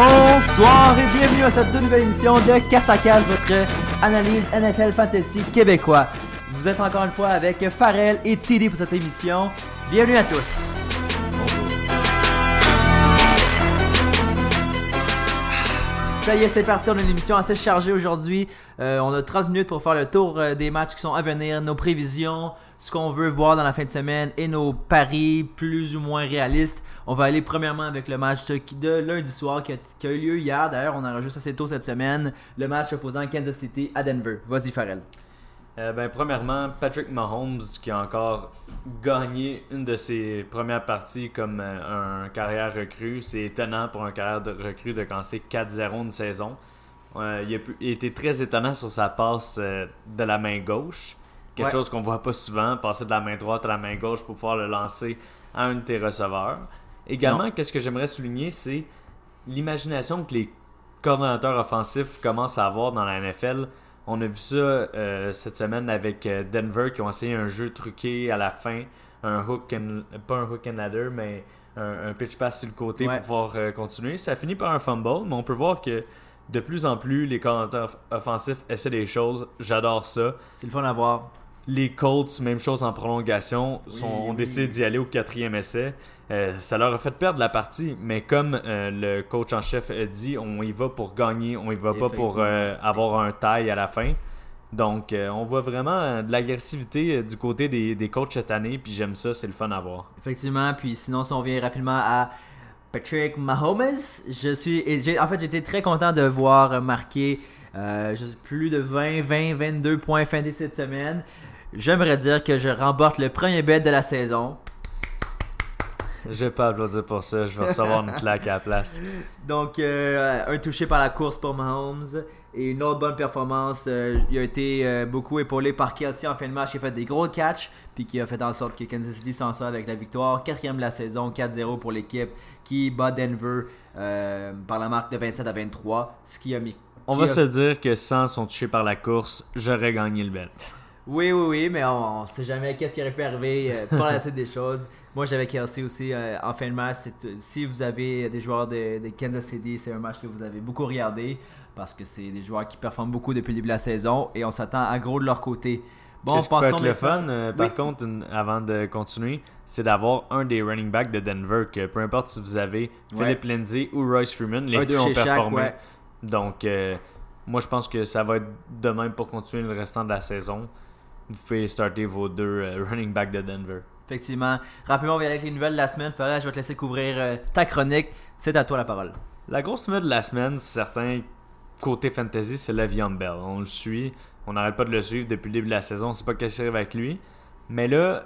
Bonsoir et bienvenue à cette toute nouvelle émission de Casse à Casse, votre analyse NFL Fantasy québécois. Vous êtes encore une fois avec Farrell et TD pour cette émission. Bienvenue à tous. Ça y est, c'est parti, on a une émission assez chargée aujourd'hui. On a 30 minutes pour faire le tour des matchs qui sont à venir, nos prévisions, ce qu'on veut voir dans la fin de semaine et nos paris plus ou moins réalistes. On va aller premièrement avec le match de lundi soir qui a eu lieu hier. D'ailleurs, on enregistre assez tôt cette semaine le match opposant Kansas City à Denver. Vas-y, Farrell. Premièrement, Patrick Mahomes qui a encore gagné une de ses premières parties comme un carrière recrue. C'est étonnant pour un carrière de recrue de lancer 4-0 une saison. Il a été très étonnant sur sa passe de la main gauche. Quelque chose qu'on ne voit pas souvent, passer de la main droite à la main gauche pour pouvoir le lancer à un de tes receveurs. Également, Qu'est-ce que j'aimerais souligner, c'est l'imagination que les coordonnateurs offensifs commencent à avoir dans la NFL. On a vu ça cette semaine avec Denver qui ont essayé un jeu truqué à la fin, un pitch pass sur le côté pour pouvoir continuer. Ça finit par un fumble, mais on peut voir que de plus en plus les coordonnateurs offensifs essaient des choses. J'adore ça. C'est le fun à voir. Les Colts, même chose en prolongation, ont décidé d'y aller au 4e essai. Ça leur a fait perdre la partie, mais comme le coach en chef a dit, on y va pour gagner, on y va pas pour avoir un tie à la fin. Donc, on voit vraiment de l'agressivité du côté des coachs cette année, puis j'aime ça, c'est le fun à voir. Effectivement, puis sinon, si on revient rapidement à Patrick Mahomes, j'étais très content de voir marquer plus de 22 points fin de cette semaine. J'aimerais dire que je remporte le premier bet de la saison. Je vais pas applaudir pour ça, je vais recevoir une claque à la place. Donc, un touché par la course pour Mahomes et une autre bonne performance. Il a été beaucoup épaulé par Kelce en fin de match, qui a fait des gros catchs, puis qui a fait en sorte que Kansas City s'en sort avec la victoire. 4e de la saison, 4-0 pour l'équipe qui bat Denver par la marque de 27-23, ce qui a mis... On va se dire que sans son touché par la course, j'aurais gagné le bet. Oui, mais on ne sait jamais qu'est-ce qui aurait pu arriver pour la suite des choses. Moi, j'avais Kelce aussi en fin de match. Si vous avez des joueurs de Kansas City, c'est un match que vous avez beaucoup regardé parce que c'est des joueurs qui performent beaucoup depuis le début de la saison et on s'attend à gros de leur côté. Bon, Par contre, avant de continuer, c'est d'avoir un des running backs de Denver que peu importe si vous avez Philip Lindsay ou Royce Freeman, les deux ont performé. Donc, moi, je pense que ça va être de même pour continuer le restant de la saison. Vous pouvez starter vos deux running backs de Denver. Effectivement. Rapidement, on va aller avec les nouvelles de la semaine. Farrell, je vais te laisser couvrir ta chronique. C'est à toi la parole. La grosse nouvelle de la semaine, c'est certain, côté fantasy, c'est Le'Veon Bell. On le suit. On n'arrête pas de le suivre depuis le début de la saison. On ne sait pas qu'est-ce qui arrive avec lui. Mais là,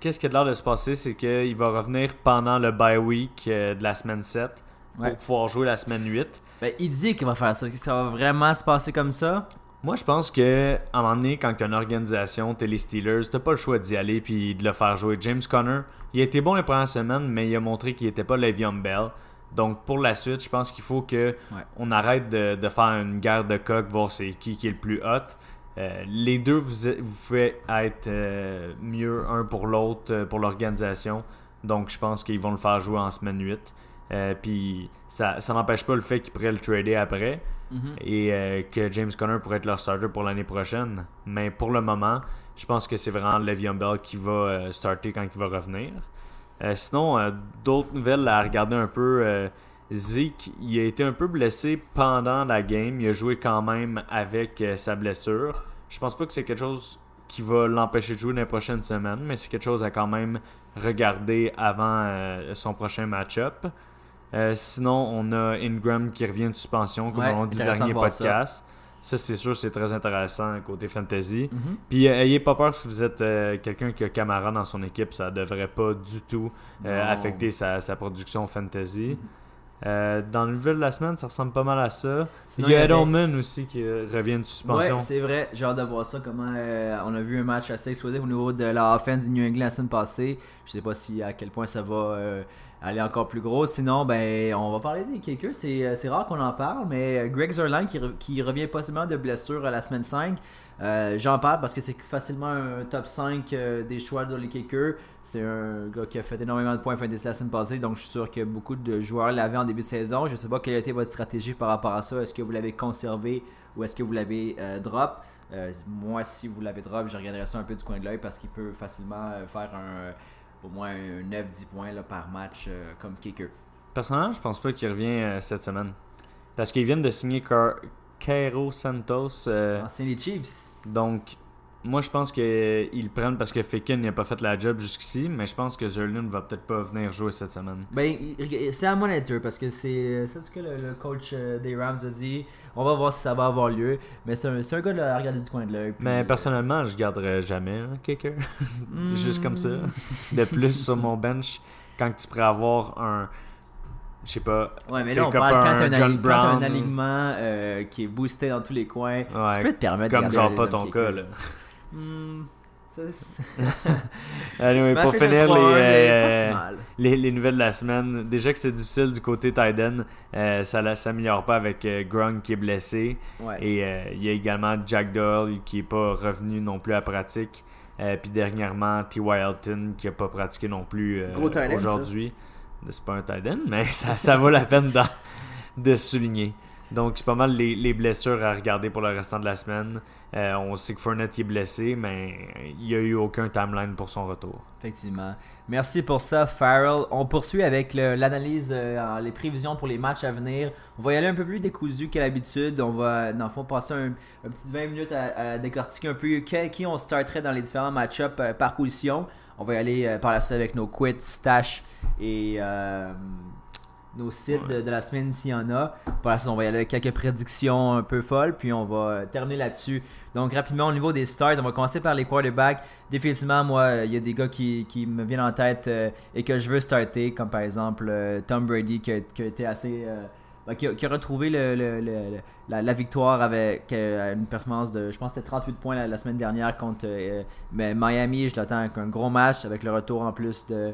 qu'est-ce qui a l'air de se passer, c'est qu'il va revenir pendant le bye week de la semaine 7. Pour pouvoir jouer la semaine 8. Ben, il dit qu'il va faire ça. Est-ce que ça va vraiment se passer comme ça? Moi, je pense qu'à un moment donné, quand tu as une organisation, tu es les Steelers, tu n'as pas le choix d'y aller et de le faire jouer. James Conner, il a été bon les premières semaines, mais il a montré qu'il n'était pas Le'Veon Bell. Donc, pour la suite, je pense qu'il faut qu'on arrête de faire une guerre de coq, voir c'est qui est le plus hot. Les deux, vous pouvez être mieux un pour l'autre, pour l'organisation. Donc, je pense qu'ils vont le faire jouer en semaine 8. Puis ça n'empêche pas le fait qu'ils pourraient le trader après et que James Conner pourrait être leur starter pour l'année prochaine. Mais pour le moment, je pense que c'est vraiment Le'Veon Bell qui va starter quand il va revenir. Sinon, d'autres nouvelles à regarder un peu. Zeke, il a été un peu blessé pendant la game. Il a joué quand même avec sa blessure. Je pense pas que c'est quelque chose qui va l'empêcher de jouer dans les prochaines semaines, mais c'est quelque chose à quand même regarder avant son prochain match-up. Sinon, on a Ingram qui revient de suspension, comme on dit dernier podcast. Ça, c'est sûr, c'est très intéressant côté fantasy. Mm-hmm. Puis, ayez pas peur si vous êtes quelqu'un qui a Camara dans son équipe, ça devrait pas du tout affecter sa production fantasy. Mm-hmm. Dans le nouvelle de la semaine, ça ressemble pas mal à ça. Sinon, il y a Edelman aussi qui revient de suspension. Oui, c'est vrai. J'ai hâte de voir ça. Comment on a vu un match assez explosif au niveau de la offense du New England la semaine passée. Je sais pas à quel point ça va... aller encore plus gros. Sinon, on va parler des kickers. C'est rare qu'on en parle, mais Greg Zuerlein qui revient possiblement de blessure la semaine 5. J'en parle parce que c'est facilement un top 5 des choix de les kickers. C'est un gars qui a fait énormément de points fin de la semaine passée, donc je suis sûr que beaucoup de joueurs l'avaient en début de saison. Je ne sais pas quelle a été votre stratégie par rapport à ça. Est-ce que vous l'avez conservé ou est-ce que vous l'avez drop? Moi, si vous l'avez drop, je regarderai ça un peu du coin de l'œil parce qu'il peut facilement faire au moins un 9-10 points là, par match comme kicker. Personnellement, je pense pas qu'il revient cette semaine. Parce qu'ils viennent de signer Cairo Santos. Ancien des Chiefs. Donc, moi, je pense qu'ils le prennent parce que Fakin n'a pas fait la job jusqu'ici, mais je pense que Zuerlein va peut-être pas venir jouer cette semaine. Ben, c'est à monitor parce que c'est ce que le coach des Rams a dit. On va voir si ça va avoir lieu, mais c'est un gars à regarder du coin de l'œil. Puis... Mais personnellement, je garderai jamais un kicker. Juste comme ça. De plus, sur mon bench, quand tu pourrais avoir un... Je sais pas. Ouais, mais là, on parle quand tu as un alignement qui est boosté dans tous les coins. Ouais, tu peux te permettre comme de garder genre pas ton cas, là. Anyway, pour finir les nouvelles de la semaine, déjà que c'est difficile du côté tight end, ça ne s'améliore pas avec Gronk qui est blessé. Ouais. Et il y a également Jack Doyle qui n'est pas revenu non plus à pratique. Puis dernièrement, T.Y. Hilton qui n'a pas pratiqué non plus aujourd'hui. Ça. C'est pas un tight end, mais ça vaut la peine de souligner. Donc, c'est pas mal les blessures à regarder pour le restant de la semaine. On sait que Fournette est blessé, mais il n'y a eu aucun timeline pour son retour. Effectivement. Merci pour ça, Farrell. On poursuit avec l'analyse, les prévisions pour les matchs à venir. On va y aller un peu plus décousu qu'à l'habitude. On va, dans le fond, passer un petit 20 minutes à décortiquer un peu qui on starterait dans les différents match-ups par position. On va y aller par la suite avec nos quits, stash et nos sites de la semaine s'il y en a. Par la suite, on va y aller avec quelques prédictions un peu folles, puis on va terminer là-dessus. Donc rapidement, au niveau des starts, on va commencer par les quarterbacks. Définitivement, moi, il y a des gars qui me viennent en tête et que je veux starter, comme par exemple Tom Brady qui a été assez... qui a retrouvé la victoire avec une performance de, je pense que c'était 38 points la semaine dernière contre Miami. Je l'attends avec un gros match, avec le retour en plus de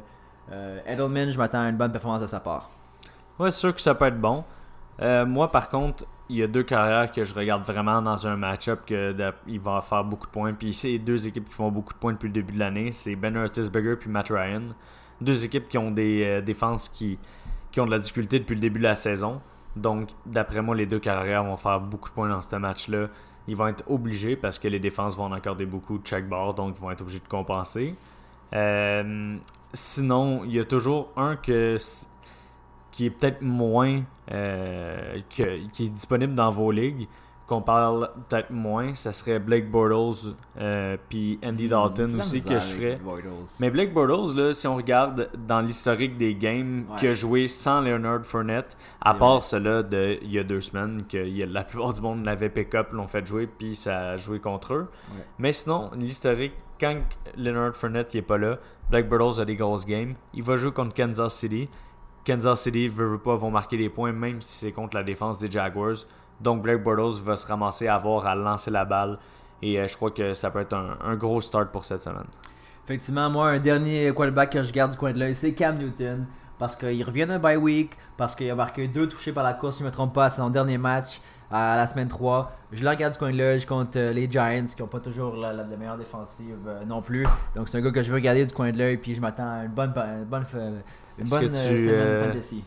Edelman. Je m'attends à une bonne performance de sa part. Ouais, c'est sûr que ça peut être bon. Moi, par contre, il y a deux carrières que je regarde vraiment dans un match-up qu'il va faire beaucoup de points. Puis c'est deux équipes qui font beaucoup de points depuis le début de l'année. C'est Ben Roethlisberger puis Matt Ryan. Deux équipes qui ont des défenses qui ont de la difficulté depuis le début de la saison. Donc, d'après moi, les deux carrières vont faire beaucoup de points dans ce match-là. Ils vont être obligés parce que les défenses vont en accorder beaucoup de chaque bord, donc ils vont être obligés de compenser. Sinon, il y a toujours un qui est peut-être moins... qui est disponible dans vos ligues, qu'on parle peut-être moins. Ça serait Blake Bortles puis Andy Dalton aussi que je ferais. Mais Blake Bortles, là, si on regarde dans l'historique des games qu'il a joué sans Leonard Fournette, à part cela il y a 2 semaines, que la plupart du monde l'avait pick-up, l'ont fait jouer, puis ça a joué contre eux. Ouais. Mais sinon, l'historique, quand Leonard Fournette n'est pas là, Blake Bortles a des grosses games. Il va jouer contre Kansas City. Kansas City veut pas, vont marquer des points, même si c'est contre la défense des Jaguars. Donc, Blake Bortles va se ramasser à avoir à lancer la balle. Et je crois que ça peut être un gros start pour cette semaine. Effectivement, moi, un dernier quarterback que je garde du coin de l'œil, c'est Cam Newton. Parce qu'il revient d'un bye week. Parce qu'il a marqué 2 touchés par la course, si je ne me trompe pas, à son dernier match, à la semaine 3. Je le regarde du coin de l'œil contre les Giants, qui n'ont pas toujours la meilleure défensive non plus. Donc, c'est un gars que je veux regarder du coin de l'œil. Puis, je m'attends à une bonne semaine fantasy.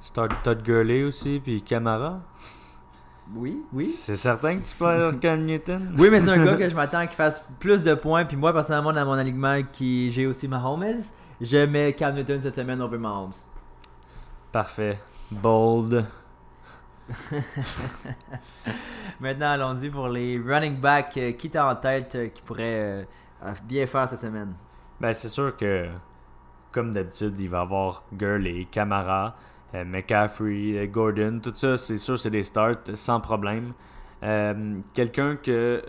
Start Todd Gurley aussi, puis Camara. Oui. C'est certain que tu parles Cam Newton. Oui, mais c'est un gars que je m'attends à qu'il fasse plus de points. Puis moi, personnellement, dans mon alignement, j'ai aussi Mahomes, je mets Cam Newton cette semaine over Mahomes. Parfait. Bold. Maintenant, allons-y pour les running backs. Qui t'a en tête qui pourrait bien faire cette semaine? Ben, c'est sûr que, comme d'habitude, il va avoir Gurley, Camara, McCaffrey, Gordon, tout ça, c'est sûr, c'est des starts sans problème. Quelqu'un que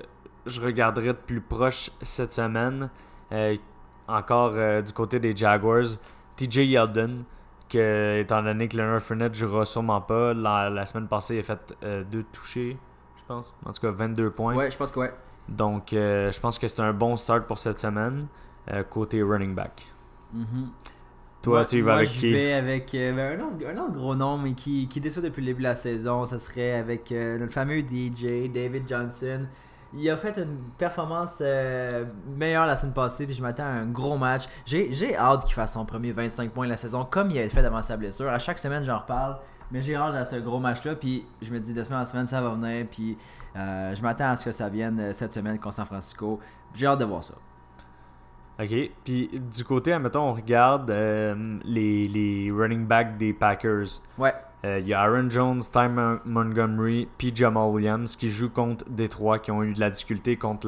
je regarderai de plus proche cette semaine, encore du côté des Jaguars, TJ Yeldon, que étant donné que Leonard Fournette ne jouera sûrement pas, la semaine passée, il a fait 2 touchés, je pense. En tout cas, 22 points. Ouais, je pense que ouais. Donc, je pense que c'est un bon start pour cette semaine, côté running back. Mm-hmm. Toi, tu y vas avec qui? Moi, je vais avec un autre gros nom, mais qui déçoit depuis le début de la saison. Ça serait avec notre fameux DJ, David Johnson. Il a fait une performance meilleure la semaine passée, puis je m'attends à un gros match. J'ai hâte qu'il fasse son premier 25 points de la saison, comme il avait fait avant sa blessure. À chaque semaine, j'en reparle, mais j'ai hâte à ce gros match-là, puis je me dis de semaine en semaine, ça va venir, puis je m'attends à ce que ça vienne cette semaine contre San Francisco. J'ai hâte de voir ça. OK. Puis du côté, admettons, on regarde les running backs des Packers. Ouais. Il y a Aaron Jones, Ty Montgomery, puis Jamal Williams qui jouent contre Détroit, qui ont eu de la difficulté contre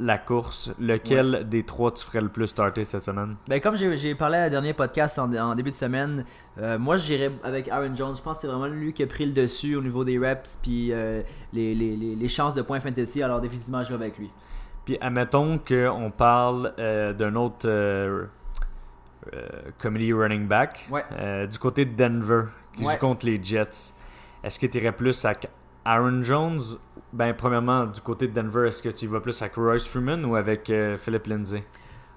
la course. Lequel des trois tu ferais le plus starter cette semaine? Ben, comme j'ai parlé à la dernière podcast en début de semaine, moi j'irais avec Aaron Jones. Je pense que c'est vraiment lui qui a pris le dessus au niveau des reps puis les chances de points fantasy. Alors définitivement, je vais avec lui. Puis admettons qu'on parle d'un autre comedy running back du côté de Denver qui joue contre les Jets. Est-ce que tu irais plus à Aaron Jones? Ben premièrement, du côté de Denver, est-ce que tu vas plus avec Royce Freeman ou avec Philip Lindsay?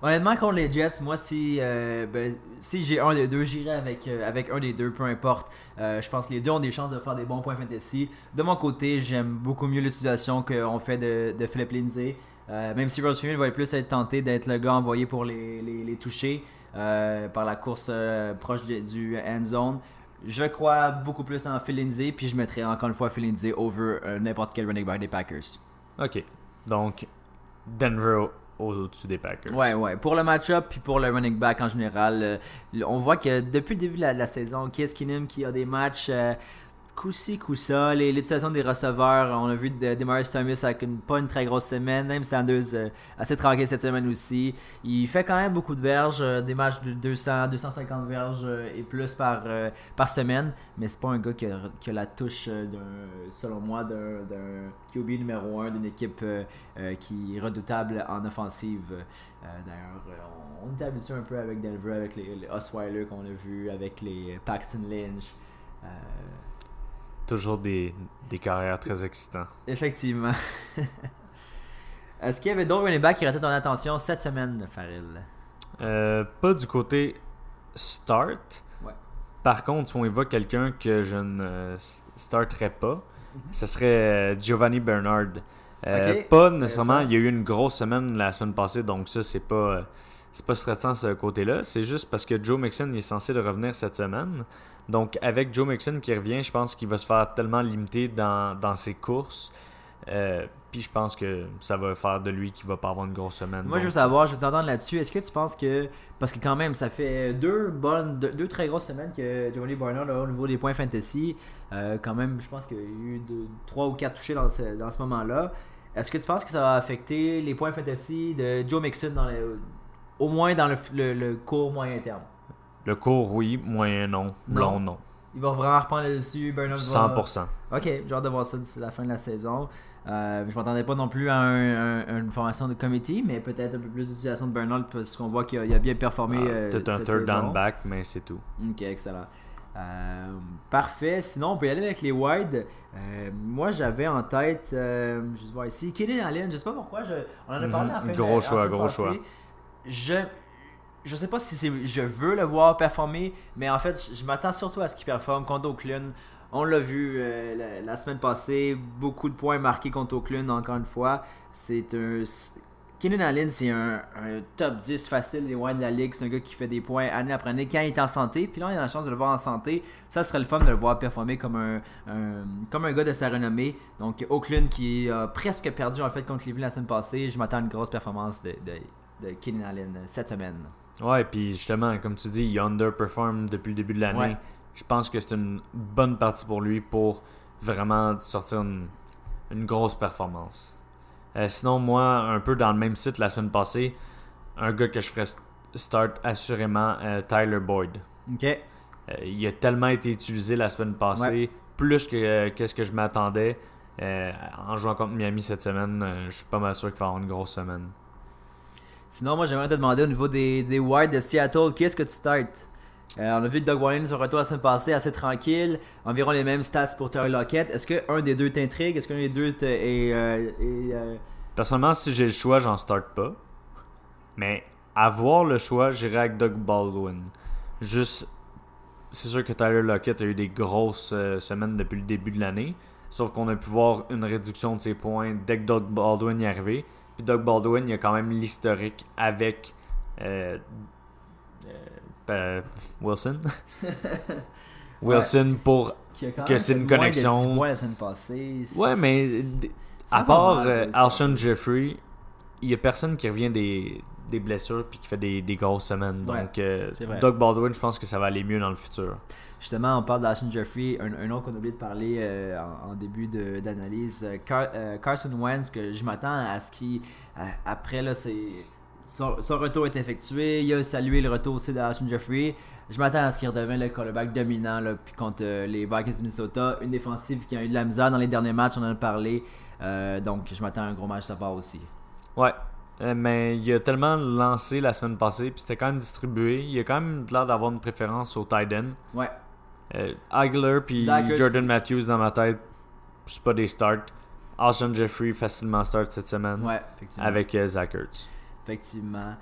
Honnêtement, contre les Jets, moi si j'ai un des deux, j'irai avec un des deux, peu importe. Je pense que les deux ont des chances de faire des bons points fantasy. De mon côté, j'aime beaucoup mieux l'utilisation qu'on fait de Philip Lindsay. Même si Royce Freeman va plus être tenté d'être le gars envoyé pour les toucher par la course proche du end zone, je crois beaucoup plus en Phil Lindsay, puis je mettrais encore une fois Phil Lindsay over n'importe quel running back des Packers. OK. Donc, Denver au-dessus des Packers. Ouais. Pour le match-up puis pour le running back en général, on voit que depuis le début de la saison, Keenum qui a des matchs... coup-ci, coup-ça, l'utilisation des receveurs, on a vu Demaryius Thomas avec pas une très grosse semaine, même Sanders assez tranquille cette semaine aussi. Il fait quand même beaucoup de verges, des matchs de 200-250 verges et plus par semaine, mais c'est pas un gars qui a la touche, selon moi, d'un QB numéro 1 d'une équipe qui est redoutable en offensive. D'ailleurs, on est habitué un peu avec Denver, avec les Osweiler qu'on a vu, avec les Paxton Lynch. Toujours des carrières très excitantes. Effectivement. Est-ce qu'il y avait d'autres running backs qui rataient ton attention cette semaine, Farrell? Pas du côté start. Ouais. Par contre, si on évoque quelqu'un que je ne starterais pas, ce serait Giovanni Bernard. Okay. Pas nécessairement, il y a eu une grosse semaine la semaine passée, donc ça, c'est pas stressant ce côté-là. C'est juste parce que Joe Mixon est censé de revenir cette semaine. Donc, avec Joe Mixon qui revient, je pense qu'il va se faire tellement limiter dans ses courses. Puis je pense que ça va faire de lui qu'il va pas avoir une grosse semaine. Moi, donc... je veux savoir, je veux t'entendre là-dessus. Est-ce que tu penses que... Parce que quand même, ça fait deux très grosses semaines que Giovanni Bernard au niveau des points fantasy. Quand même, je pense qu'il y a eu 3 ou 4 touchés dans ce moment-là. Est-ce que tu penses que ça va affecter les points fantasy de Joe Mixon au moins dans le court moyen terme? Le court, oui. Moyen, non. Blond, non. Il va vraiment reprendre là-dessus. Bernard 100%. OK, j'ai hâte de voir ça d'ici la fin de la saison. Je ne m'attendais pas non plus à une formation de comité, mais peut-être un peu plus d'utilisation de Bernard parce qu'on voit qu'il a bien performé peut-être cette saison. Peut-être un third down back, mais c'est tout. OK, excellent. Parfait. Sinon, on peut y aller avec les wide. Moi, j'avais en tête, je vais voir ici, Keenan Allen. Je ne sais pas pourquoi. On en a parlé en fin de semaine. Gros choix. Je sais pas si je veux le voir performer, mais en fait, je m'attends surtout à ce qu'il performe contre Oakland. On l'a vu la semaine passée, beaucoup de points marqués contre Oakland, encore une fois. Keenan Allen, c'est un top 10 facile des wide de la ligue. C'est un gars qui fait des points année après année quand il est en santé. Puis là, on a la chance de le voir en santé. Ça serait le fun de le voir performer comme un gars de sa renommée. Donc, Oakland qui a presque perdu en fait contre Cleveland la semaine passée. Je m'attends à une grosse performance de Keenan Allen cette semaine. Ouais, puis justement, comme tu dis, il underperform depuis le début de l'année. Ouais. Je pense que c'est une bonne partie pour lui pour vraiment sortir une grosse performance. Sinon, moi, un peu dans le même site la semaine passée, un gars que je ferais start assurément, Tyler Boyd. OK. Il a tellement été utilisé la semaine passée, plus que ce que je m'attendais. En jouant contre Miami cette semaine, je suis pas mal sûr qu'il va avoir une grosse semaine. Sinon, moi, j'aimerais te demander au niveau des wide de Seattle, qu'est-ce que tu startes? On a vu Doug Baldwin sur retour la semaine passée, assez tranquille, environ les mêmes stats pour Tyler Lockett. Est-ce qu'un des deux t'intrigue? Est-ce qu'un des deux Personnellement, si j'ai le choix, j'en starte pas. Mais avoir le choix, j'irai avec Doug Baldwin. Juste, c'est sûr que Tyler Lockett a eu des grosses semaines depuis le début de l'année. Sauf qu'on a pu voir une réduction de ses points dès que Doug Baldwin y est arrivé. Puis Doug Baldwin, il a quand même l'historique avec Wilson. Wilson pour que c'est une connexion. Moins de 10 points la semaine passée. Ouais, mais à part Alshon Jeffrey, il n'y a personne qui revient des blessures puis qui fait des grosses semaines. Ouais, donc, Doug Baldwin, je pense que ça va aller mieux dans le futur. Justement, on parle d'Alshon Jeffrey, un nom qu'on a oublié de parler en début d'analyse. Carson Wentz, que je m'attends à ce qu'il, après là, son retour est effectué. Il a salué le retour aussi d'Alshon Jeffrey. Je m'attends à ce qu'il redevienne le quarterback dominant là, puis contre les Vikings de Minnesota. Une défensive qui a eu de la misère dans les derniers matchs, on en a parlé. Donc, je m'attends à un gros match de sa part aussi. Ouais. Mais il a tellement lancé la semaine passée, puis c'était quand même distribué. Il a quand même l'air d'avoir une préférence au tight end. Ouais. Aguilar puis Jordan Matthews dans ma tête, c'est pas des starts. Alshon Jeffrey facilement start cette semaine. Ouais, effectivement. Avec Zach Ertz. Effectivement.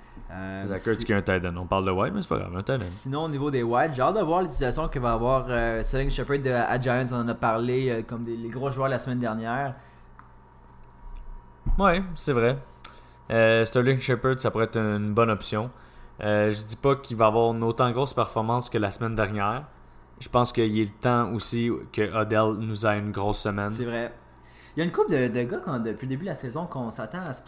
Zach Ertz qui est un tight end. On parle de wide, mais c'est pas grave, un tight end. Sinon, au niveau des wide, j'ai hâte de voir l'utilisation que va avoir Sterling Shepard à Giants. On en a parlé comme les gros joueurs la semaine dernière. Ouais, c'est vrai. Sterling Shepard, ça pourrait être une bonne option. Je dis pas qu'il va avoir une autant grosse performance que la semaine dernière. Je pense qu'il est le temps aussi que Odell nous a une grosse semaine. C'est vrai. Il y a une couple de gars depuis le début de la saison qu'on s'attend à ce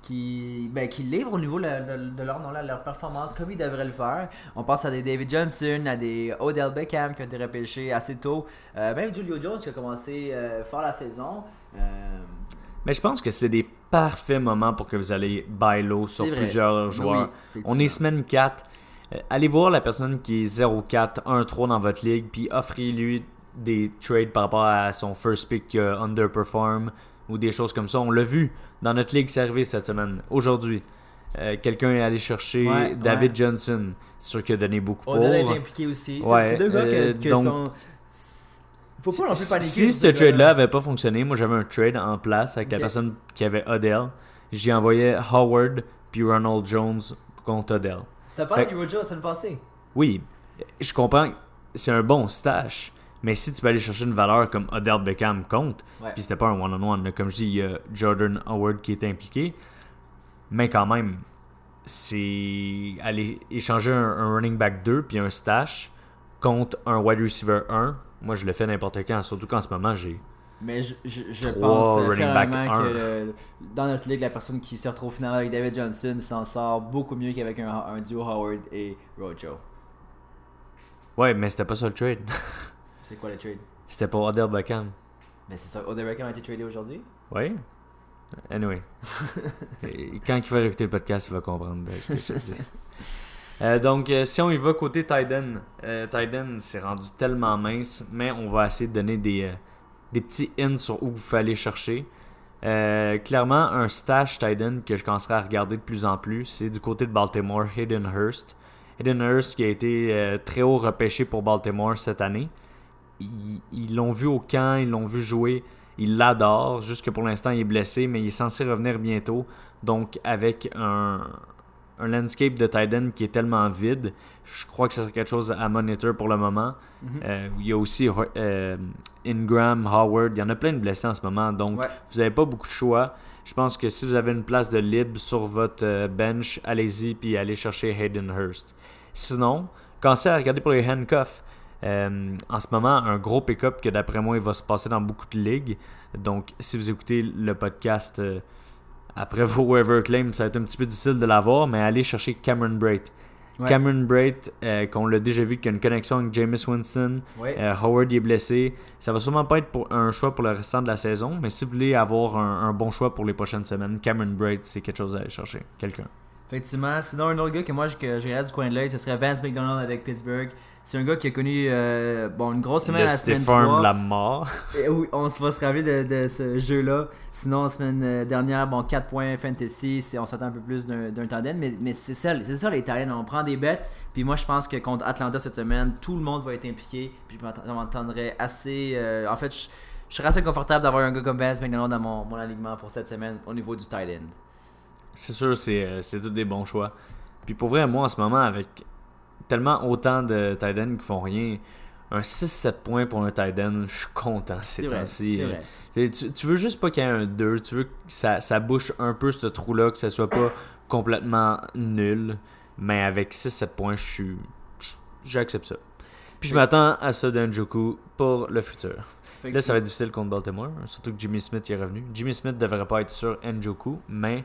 qu'ils livrent au niveau de leur nom, leur performance comme ils devraient le faire. On pense à des David Johnson, à des Odell Beckham qui ont été repêchés assez tôt. Même Julio Jones qui a commencé fort la saison. Mais je pense que c'est des parfaits moments pour que vous allez buy low sur plusieurs joueurs. Oui, on est semaine 4. Allez voir la personne qui est 0-4, 1-3 dans votre ligue, puis offrez-lui des trades par rapport à son first pick qui underperform ou des choses comme ça. On l'a vu dans notre ligue servie cette semaine, aujourd'hui. Quelqu'un est allé chercher David Johnson. C'est sûr qu'il a donné beaucoup pour. On a été impliqué aussi. Ouais, c'est deux gars qui sont... Faut pas non plus paniquer. Si ce trade-là n'avait pas fonctionné, moi j'avais un trade en place avec la personne qui avait Odell. J'y envoyais Howard puis Ronald Jones contre Odell. T'as parlé de Rojo la semaine passée? Oui, je comprends. C'est un bon stash. Mais si tu peux aller chercher une valeur comme Odell Beckham compte, puis c'était pas un one-on-one. Comme je dis, il y a Jordan Howard qui est impliqué. Mais quand même, c'est aller échanger un running back 2 puis un stash contre un wide receiver 1. Moi, je le fais n'importe quand, surtout qu'en ce moment, j'ai. Mais je pense vraiment que dans notre ligue, la personne qui se retrouve finalement avec David Johnson s'en sort beaucoup mieux qu'avec un duo Howard et Rojo. Ouais, mais c'était pas ça le trade. C'est quoi le trade? C'était pour Odell Beckham. Mais c'est ça, Odell Beckham a été tradé aujourd'hui? Oui. Anyway. Quand il va écouter le podcast, il va comprendre ce que je te dis. Donc, si on y va côté tight end, c'est rendu tellement mince, mais on va essayer de donner des petits hints sur où vous pouvez aller chercher. Clairement, un stash tight end que je commencerai à regarder de plus en plus, c'est du côté de Baltimore, Hayden Hurst. Hayden Hurst qui a été très haut repêché pour Baltimore cette année. Ils l'ont vu au camp, ils l'ont vu jouer, ils l'adorent, juste que pour l'instant il est blessé, mais il est censé revenir bientôt. Donc, avec un landscape de tight end qui est tellement vide, je crois que ce serait quelque chose à monitor pour le moment. Mm-hmm. Il y a aussi Ingram, Howard, il y en a plein de blessés en ce moment, donc vous n'avez pas beaucoup de choix. Je pense que si vous avez une place de libre sur votre bench, allez-y puis allez chercher Hayden Hurst. Sinon, commencez à regarder pour les handcuffs. En ce moment, un gros pick-up que d'après moi, il va se passer dans beaucoup de ligues. Donc, si vous écoutez le podcast... après vos waiver claims, ça va être un petit peu difficile de l'avoir, mais allez chercher Cameron Brate. Ouais. Cameron Brate, qu'on l'a déjà vu, qui a une connexion avec Jameis Winston. Ouais. Howard est blessé. Ça va sûrement pas être un choix pour le restant de la saison, mais si vous voulez avoir un bon choix pour les prochaines semaines, Cameron Brate, c'est quelque chose à aller chercher. Quelqu'un. Effectivement. Sinon, un autre gars que j'ai regardé du coin de l'œil, ce serait Vance McDonald avec Pittsburgh. C'est un gars qui a connu une grosse semaine à la semaine 3. De la mort. Et oui, on va se rappeler de ce jeu-là. Sinon, la semaine dernière, 4 points fantasy, on s'attend un peu plus d'un tandem. Mais c'est ça les talents. On prend des bêtes. Puis moi, je pense que contre Atlanta cette semaine, tout le monde va être impliqué. Puis je m'entendrai assez... en fait, je serais assez confortable d'avoir un gars comme Vance McDonald dans mon alignement pour cette semaine au niveau du tight end. C'est sûr, c'est tous des bons choix. Puis pour vrai, moi, en ce moment, avec... tellement autant de tight ends qui font rien. un 6-7 points pour un tight end, je suis content ces temps-ci. Tu veux juste pas qu'il y ait un 2, tu veux que ça bouche un peu ce trou-là, que ça soit pas complètement nul, mais avec 6-7 points, j'accepte ça. Puis je m'attends à ça d'Njoku pour le futur. Là, ça va être difficile contre Baltimore, surtout que Jimmy Smith est revenu. Jimmy Smith devrait pas être sur Njoku, mais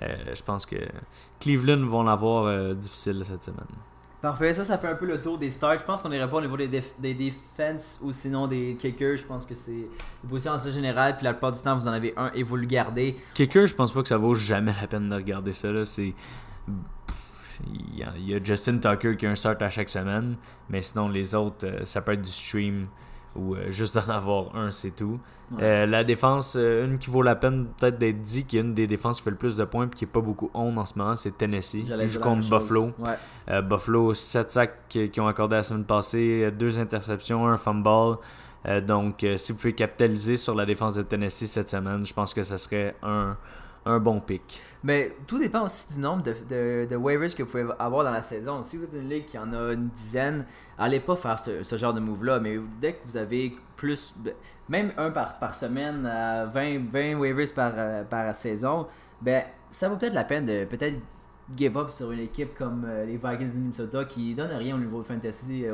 je pense que Cleveland vont l'avoir difficile cette semaine. Parfait, ça fait un peu le tour des starts. Je pense qu'on n'irait pas au niveau des defense ou sinon des kickers. Je pense que c'est une position en général. Puis la plupart du temps, vous en avez un et vous le gardez. Kicker, je pense pas que ça vaut jamais la peine de regarder ça. Là. Il y a Justin Tucker qui a un start à chaque semaine. Mais sinon, les autres, ça peut être du stream ou juste d'en avoir un, c'est tout. Ouais. La défense, une qui vaut la peine peut-être d'être dit, qui est une des défenses qui fait le plus de points et qui n'est pas beaucoup honte en ce moment, c'est Tennessee. J'allais joue contre Buffalo. Ouais. Buffalo, 7 sacs qui ont accordé la semaine passée, 2 interceptions, 1 fumble. Donc, si vous pouvez capitaliser sur la défense de Tennessee cette semaine, je pense que ça serait un bon pick. Mais tout dépend aussi du nombre de waivers que vous pouvez avoir dans la saison. Si vous êtes une ligue qui en a une dizaine, allez pas faire ce genre de move-là. Mais dès que vous avez plus, même un par semaine, 20 waivers par saison, ben ça vaut peut-être la peine de peut-être give up sur une équipe comme les Vikings de Minnesota qui donnent rien au niveau fantasy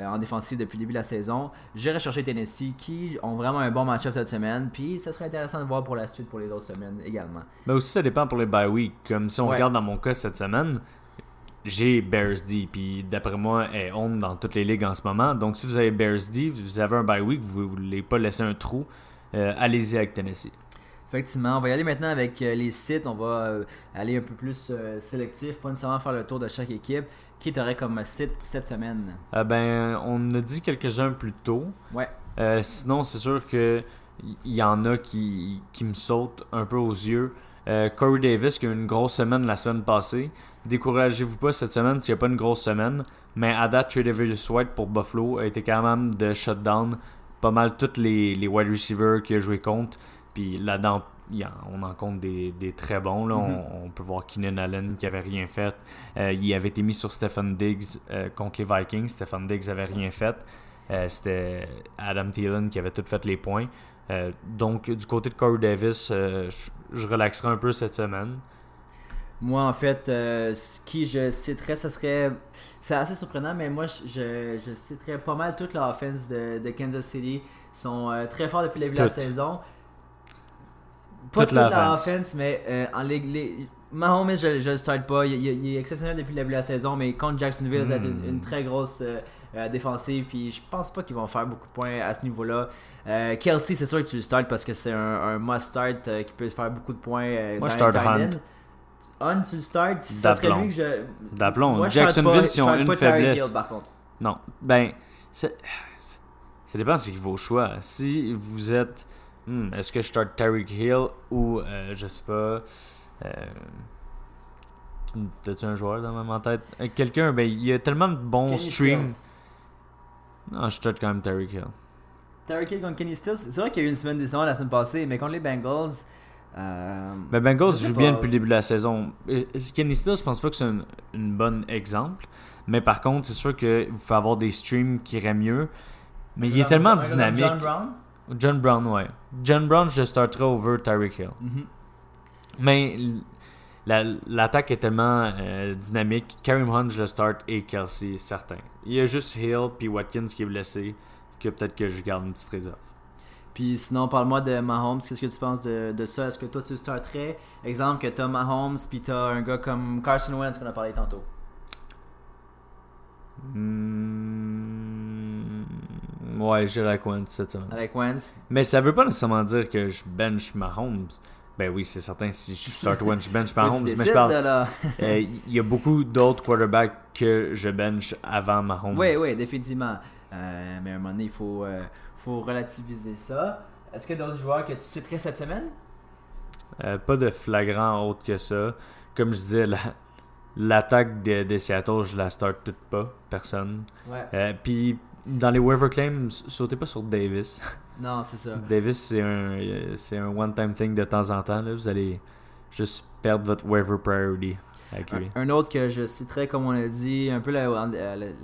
en défensive depuis le début de la saison. J'ai recherché Tennessee qui ont vraiment un bon match-up cette semaine, puis ça serait intéressant de voir pour la suite pour les autres semaines également. Mais aussi ça dépend pour les bye week. Comme si on regarde dans mon cas cette semaine, j'ai Bears D, puis d'après moi elle honte dans toutes les ligues en ce moment. Donc si vous avez Bears D, vous avez un bye week, vous ne voulez pas laisser un trou, allez-y avec Tennessee. Effectivement, on va y aller maintenant avec les sites. On va aller un peu plus sélectif, pas nécessairement faire le tour de chaque équipe. Qui t'aurait comme site cette semaine? On a dit quelques-uns plus tôt. Ouais. Sinon, c'est sûr qu'il y en a qui me sautent un peu aux yeux. Corey Davis qui a eu une grosse semaine la semaine passée. Découragez-vous pas cette semaine s'il n'y a pas une grosse semaine. Mais à date, Tre'Davious White pour Buffalo a été quand même de shutdown. Pas mal tous les wide receivers qu'il a joué contre. Puis là-dedans, on en compte des très bons. Là. On peut voir Keenan Allen qui n'avait rien fait. Il avait été mis sur Stefon Diggs contre les Vikings. Stefon Diggs n'avait rien fait. C'était Adam Thielen qui avait tout fait les points. Donc, du côté de Corey Davis, je relaxerai un peu cette semaine. Moi, en fait, ce qui je citerais, ça serait... C'est assez surprenant, mais moi, je citerais pas mal toute l'offense de Kansas City. Ils sont très forts depuis le début de la saison. Pas toute la offense, mais en les Mahomes, je le start pas. Il est exceptionnel depuis le début de la saison, mais contre Jacksonville, ça a été une très grosse défensive. Puis je pense pas qu'ils vont faire beaucoup de points à ce niveau-là. Kelce, c'est sûr que tu le starts parce que c'est un must-start qui peut faire beaucoup de points. Moi, je start Hunt. Hunt, tu le starts. Ça serait lui que je. D'aplomb. Moi, Jacksonville, si on a une faiblesse. Hill, par contre. Non. Ben, ça dépend, c'est vos choix. Si vous êtes. Est-ce que je start Tyreek Hill ou je sais pas. T'as-tu un joueur dans ma tête? Quelqu'un, ben il y a tellement de bons streams. Non, je start quand même Tyreek Hill. Tyreek Hill contre Kenny Stills, c'est vrai qu'il y a eu une semaine de saison la semaine passée, mais contre les Bengals. Mais Bengals joue bien depuis le début de la saison. Kenny Stills, je pense pas que c'est un bon exemple. Mais par contre, c'est sûr que vous pouvez avoir des streams qui iraient mieux. Mais il est tellement dynamique. John Brown, ouais. John Brown, je starterai over Tyreek Hill. Mm-hmm. Mais l'attaque est tellement dynamique. Kareem Hunt, je le start et Kelce, certain. Il y a juste Hill puis Watkins qui est blessé, que peut-être que je garde une petite réserve. Puis sinon, parle-moi de Mahomes. Qu'est-ce que tu penses de ça? Est-ce que toi, tu starterais? Exemple, que t'as Mahomes puis t'as un gars comme Carson Wentz qu'on a parlé tantôt. Ouais, j'irai avec Wentz cette semaine. Avec Wentz. Mais ça veut pas nécessairement dire que je bench Mahomes. Ben oui, c'est certain, si je start Wentz, je bench Mahomes. Mais je parle. Il y a beaucoup d'autres quarterbacks que je bench avant Mahomes. Oui, définitivement. Mais à un moment donné, il faut relativiser ça. Est-ce qu'il y a d'autres joueurs que tu citerais cette semaine? Pas de flagrant autre que ça. Comme je disais, l'attaque des Seattle, je la start toute pas. Personne. Ouais. Puis. Dans les waiver claims, sautez pas sur Davis. Non, c'est ça. Davis, c'est un one-time thing de temps en temps. Là. Vous allez juste perdre votre waiver priority. Avec lui. Un autre que je citerais, comme on a dit, un peu la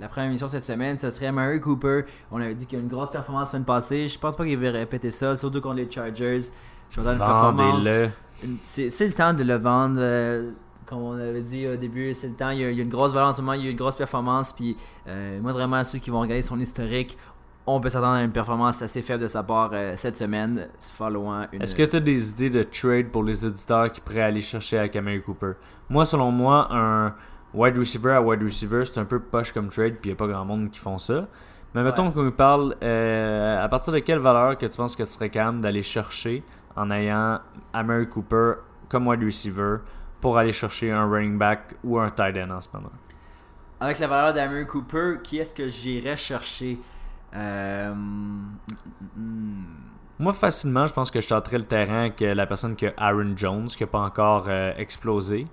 première émission cette semaine, ce serait Murray Cooper. On avait dit qu'il y a une grosse performance la semaine passée. Je pense pas qu'il va répéter ça, surtout contre les Chargers. Je vais une performance. C'est le temps de le vendre. Comme on avait dit au début, c'est le temps. Il y a une grosse valeur en ce moment, il y a une grosse performance. Puis moi, vraiment, ceux qui vont regarder son historique, on peut s'attendre à une performance assez faible de sa part cette semaine. C'est fort loin. Est-ce que tu as des idées de trade pour les auditeurs qui pourraient aller chercher à Camaro Cooper? Moi, selon moi, un wide receiver à wide receiver, c'est un peu poche comme trade, puis il n'y a pas grand monde qui font ça. Mais mettons qu'on parle, à partir de quelle valeur que tu penses que tu serais capable d'aller chercher en ayant Camaro Cooper comme wide receiver pour aller chercher un running back ou un tight end en ce moment? Avec la valeur d'Amari Cooper, qui est-ce que j'irais chercher? Moi, facilement, je pense que je tâterais le terrain avec la personne que Aaron Jones, qui n'a pas encore explosé.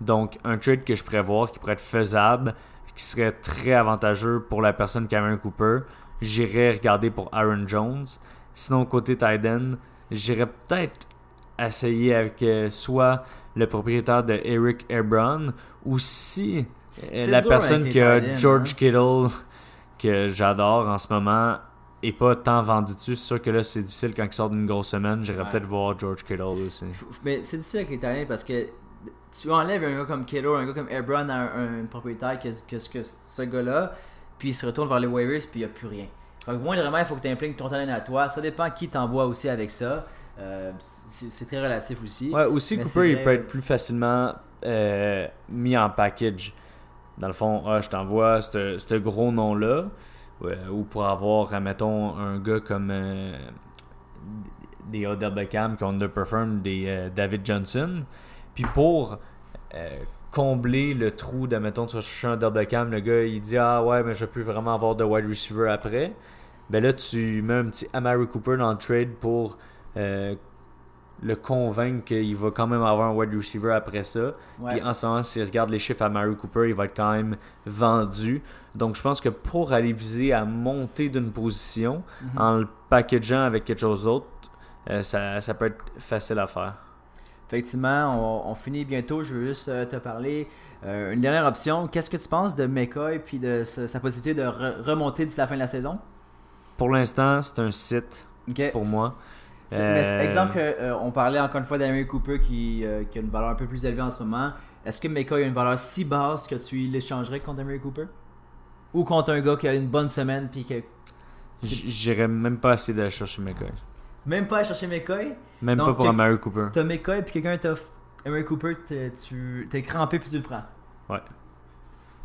Donc, un trade que je pourrais voir, qui pourrait être faisable, qui serait très avantageux pour la personne Camaro Cooper, j'irais regarder pour Aaron Jones. Sinon, côté tight end, j'irais peut-être essayer avec soit le propriétaire de Eric Ebron, ou si la personne qui a George Kittle, que j'adore en ce moment, n'est pas tant vendu dessus. C'est sûr que là, c'est difficile quand il sort d'une grosse semaine. J'irais peut-être voir George Kittle aussi. Mais c'est difficile avec l'Italien parce que tu enlèves un gars comme Kittle, un gars comme Ebron à un propriétaire que ce gars-là, puis il se retourne vers les waivers, puis il n'y a plus rien. Donc, moindrement, il faut que tu impliques ton talent à toi. Ça dépend qui t'envoie aussi avec ça. C'est très relatif aussi. Ouais, aussi, mais Cooper, il peut être plus facilement mis en package. Dans le fond, je t'envoie ce gros nom-là. Ou pour avoir, mettons, un gars comme des Odell Beckham qui underperform, des David Johnson. Puis pour combler le trou, mettons, tu vas chercher un Odell Beckham, le gars, il dit « Ah ouais, mais je ne vais plus vraiment avoir de wide receiver après. » Ben là, tu mets un petit Amari Cooper dans le trade pour le convaincre qu'il va quand même avoir un wide receiver après ça. Puis en ce moment, s'il regarde les chiffres à Amari Cooper, il va être quand même vendu. Donc je pense que pour aller viser à monter d'une position, en le packageant avec quelque chose d'autre, ça peut être facile à faire. Effectivement, on finit bientôt. Je veux juste te parler une dernière option. Qu'est-ce que tu penses de McCoy puis de sa possibilité de remonter d'ici la fin de la saison? Pour l'instant, c'est un site pour moi. Mais, exemple, on parlait encore une fois d'Amari Cooper qui a une valeur un peu plus élevée en ce moment. Est-ce que McCoy a une valeur si basse que tu l'échangerais contre Amari Cooper? Ou contre un gars qui a une bonne semaine? J'irais même pas essayer d'aller chercher McCoy. Même pas aller chercher McCoy? Même donc, pas pour Amari Cooper. T'as McCoy puis quelqu'un t'a Amari Cooper, t'es crampé puis tu le prends. Ouais.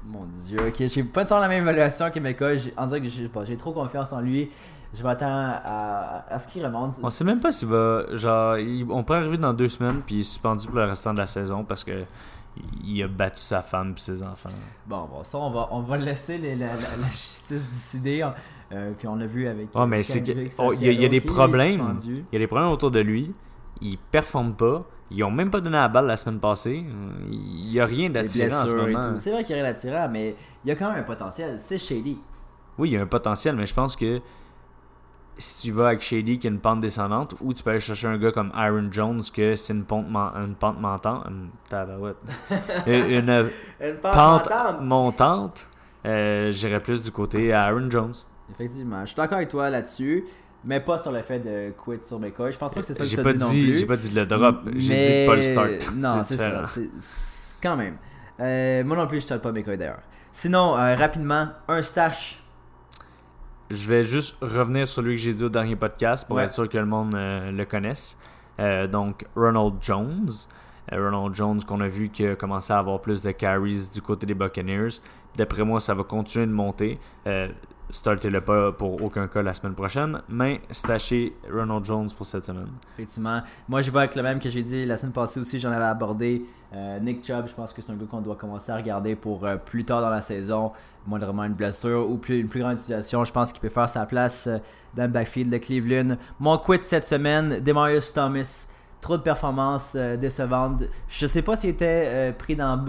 Mon Dieu, j'ai pas de la même évaluation que McCoy. On dirait que j'ai trop confiance en lui. Je m'attends à ce qu'il remonte. On sait même pas s'il va. On pourrait arriver dans 2 semaines puis il est suspendu pour le restant de la saison parce que il a battu sa femme et ses enfants. Bon, ça, on va laisser la justice décider. Puis on l'a vu avec. Il y a des problèmes. Il y a des problèmes autour de lui. Il performe pas. Ils ont même pas donné la balle la semaine passée. Il n'y a rien d'attirant en ce moment. C'est vrai qu'il n'y a rien d'attirant, mais il y a quand même un potentiel. C'est Shady. Oui, il y a un potentiel, mais je pense que si tu vas avec Shady qui a une pente descendante, ou tu peux aller chercher un gars comme Aaron Jones que c'est une pente montante, j'irais plus du côté à Aaron Jones. Effectivement, je suis d'accord avec toi là-dessus. Mais pas sur le fait de quit sur McCoy. Je pense pas que c'est ça que tu as dit non plus. J'ai pas dit le drop, j'ai dit de pas le start. Non, c'est ça. C'est quand même. Moi non plus, je ne starte pas McCoy d'ailleurs. Sinon, rapidement, un stash. Je vais juste revenir sur lui que j'ai dit au dernier podcast pour être sûr que le monde le connaisse. Donc, Ronald Jones. Ronald Jones qu'on a vu qui a commencé à avoir plus de carries du côté des Buccaneers. D'après moi, ça va continuer de monter. Startez-le pas pour aucun cas la semaine prochaine, mais stashez Ronald Jones pour cette semaine. Effectivement. Moi, je vais avec le même que j'ai dit la semaine passée aussi, j'en avais abordé. Nick Chubb, je pense que c'est un gars qu'on doit commencer à regarder pour plus tard dans la saison. Moindrement une blessure ou une plus grande utilisation. Je pense qu'il peut faire sa place dans le backfield de Cleveland. Mon quit cette semaine, Demarius Thomas. Trop de performances décevantes. Je sais pas s'il était pris dans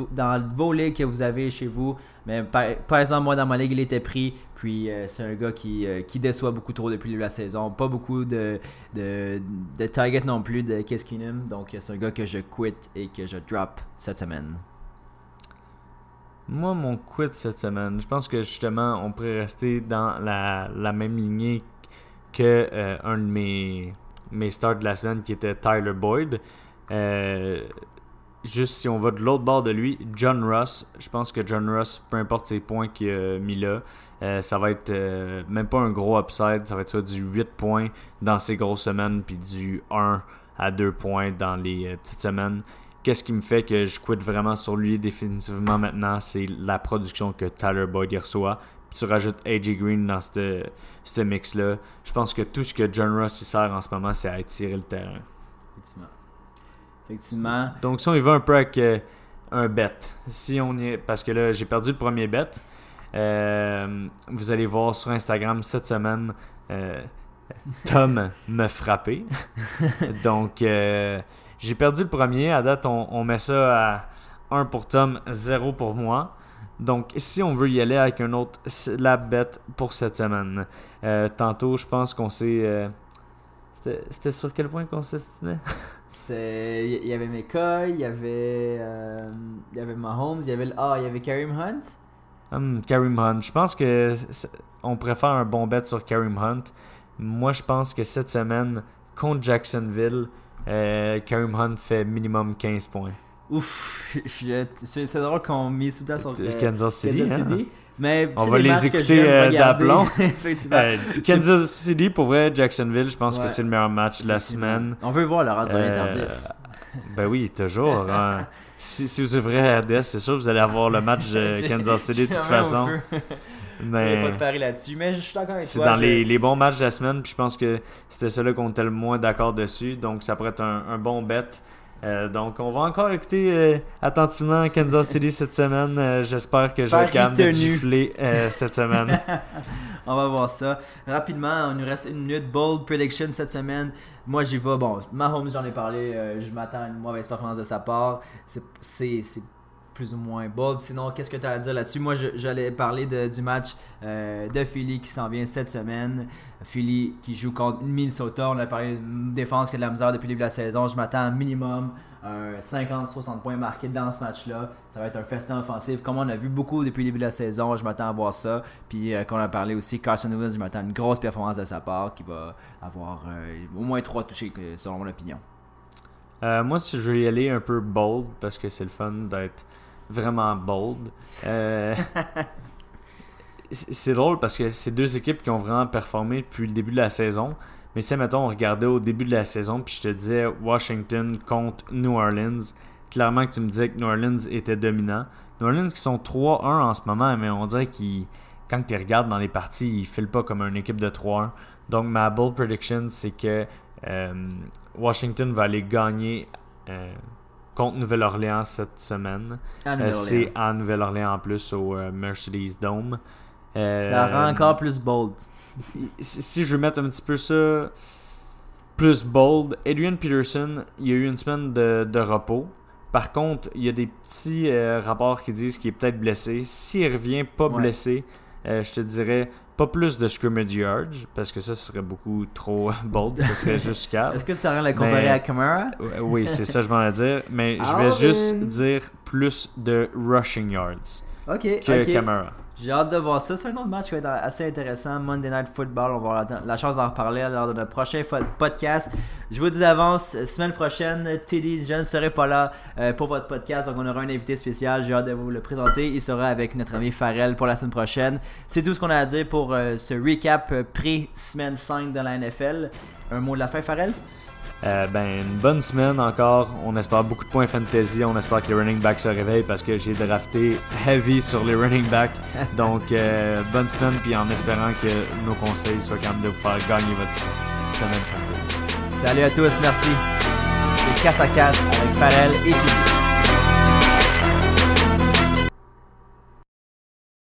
vos ligues que vous avez chez vous, mais par exemple, moi, dans ma ligue, il était pris. Puis c'est un gars qui déçoit beaucoup trop depuis la saison. Pas beaucoup de target non plus de Case Keenum. Donc c'est un gars que je quitte et que je drop cette semaine. Moi, mon quit cette semaine, je pense que justement, on pourrait rester dans la même lignée que un de mes stars de la semaine qui était Tyler Boyd. Juste si on va de l'autre bord de lui, John Ross. Je pense que John Ross, peu importe ses points qu'il a mis là, ça va être même pas un gros upside. Ça va être soit du 8 points dans ces grosses semaines, puis du 1 à 2 points dans les petites semaines. Qu'est-ce qui me fait que je quitte vraiment sur lui définitivement maintenant, c'est la production que Tyler Boyd reçoit. Puis tu rajoutes AJ Green dans ce mix-là. Je pense que tout ce que John Ross y sert en ce moment, c'est à étirer le terrain. Effectivement. Donc si on y va un peu avec un bet, si on y est, parce que là j'ai perdu le premier bet, vous allez voir sur Instagram cette semaine Tom me frapper. Donc j'ai perdu le premier, à date on met ça à 1 pour Tom, 0 pour moi. Donc si on veut y aller avec un autre slap bet pour cette semaine, tantôt je pense qu'on s'est... c'était sur quel point qu'on s'estinait? Il y avait McCoy, il y avait Mahomes, il y avait Kareem Hunt. Kareem Hunt, je pense que on préfère un bon bet sur Kareem Hunt. Moi, je pense que cette semaine, contre Jacksonville, Kareem Hunt fait minimum 15 points. Ouf, c'est drôle qu'on mise tout le temps sur Kansas City. Kansas City. Hein? Mais on va les écouter d'aplomb. Kansas City, pour vrai, Jacksonville, je pense que c'est le meilleur match de la semaine. On veut voir le rendu interdif. Ben oui, toujours. Hein. Si vous ouvrez RDS, c'est sûr que vous allez avoir le match de Kansas City de toute façon. Mais pas de pari là-dessus, mais je suis d'accord avec toi. C'est dans les bons matchs de la semaine, puis je pense que c'était celui qu'on était le moins d'accord dessus. Donc ça pourrait être un bon bet. Donc, on va encore écouter attentivement Kansas City cette semaine. J'espère que je vais quand même gifler cette semaine. On va voir ça. Rapidement, on nous reste une minute. Bold prediction cette semaine. Moi, j'y vais. Bon, Mahomes, j'en ai parlé. Je m'attends à une mauvaise performance de sa part. C'est plus ou moins bold. Sinon, qu'est-ce que tu as à dire là-dessus? Moi, j'allais parler du match de Philly qui s'en vient cette semaine. Philly qui joue contre Minnesota. On a parlé d'une défense qui a de la misère depuis le début de la saison. Je m'attends à minimum 50-60 points marqués dans ce match-là. Ça va être un festin offensif. Comme on a vu beaucoup depuis le début de la saison, je m'attends à voir ça. Puis, qu'on a parlé aussi, Carson Wentz, je m'attends à une grosse performance de sa part qui va avoir au moins 3 touchés, selon mon opinion. Moi, si je veux y aller un peu bold, parce que c'est le fun d'être vraiment bold. C'est drôle parce que c'est deux équipes qui ont vraiment performé depuis le début de la saison. Mais si, mettons, on regardait au début de la saison, puis je te disais Washington contre New Orleans, clairement que tu me disais que New Orleans était dominant. New Orleans qui sont 3-1 en ce moment, mais on dirait qu'ils, quand tu regardes dans les parties, ils ne filent pas comme une équipe de 3-1. Donc, ma bold prediction, c'est que Washington va aller gagner contre Nouvelle-Orléans cette semaine. C'est à Nouvelle-Orléans en plus au Mercedes-Dome. Ça rend encore plus bold. Si je veux mettre un petit peu ça plus bold, Adrian Peterson, il y a eu une semaine de repos. Par contre, il y a des petits rapports qui disent qu'il est peut-être blessé. S'il revient pas blessé, je te dirais pas plus de scrimmage yards, parce que ça serait beaucoup trop bold, ça serait juste 4. Est-ce que tu aurais la comparer à Camara? Oui, c'est ça je m'en vais dire, mais je vais juste dire plus de rushing yards que Camara. J'ai hâte de voir ça. C'est un autre match qui va être assez intéressant. Monday Night Football. On va avoir la chance d'en reparler lors de notre prochain podcast. Je vous dis d'avance, semaine prochaine, Teddy, je ne serai pas là pour votre podcast. Donc, on aura un invité spécial. J'ai hâte de vous le présenter. Il sera avec notre ami Farrell pour la semaine prochaine. C'est tout ce qu'on a à dire pour ce recap pré-semaine 5 de la NFL. Un mot de la fin, Farrell? Une bonne semaine encore. On espère beaucoup de points fantasy. On espère que les running backs se réveillent parce que j'ai drafté heavy sur les running backs. Donc, bonne semaine, puis en espérant que nos conseils soient capables de vous faire gagner votre semaine fantasy. Salut à tous, merci. C'est Casse à Casse avec Farrell et Kiki.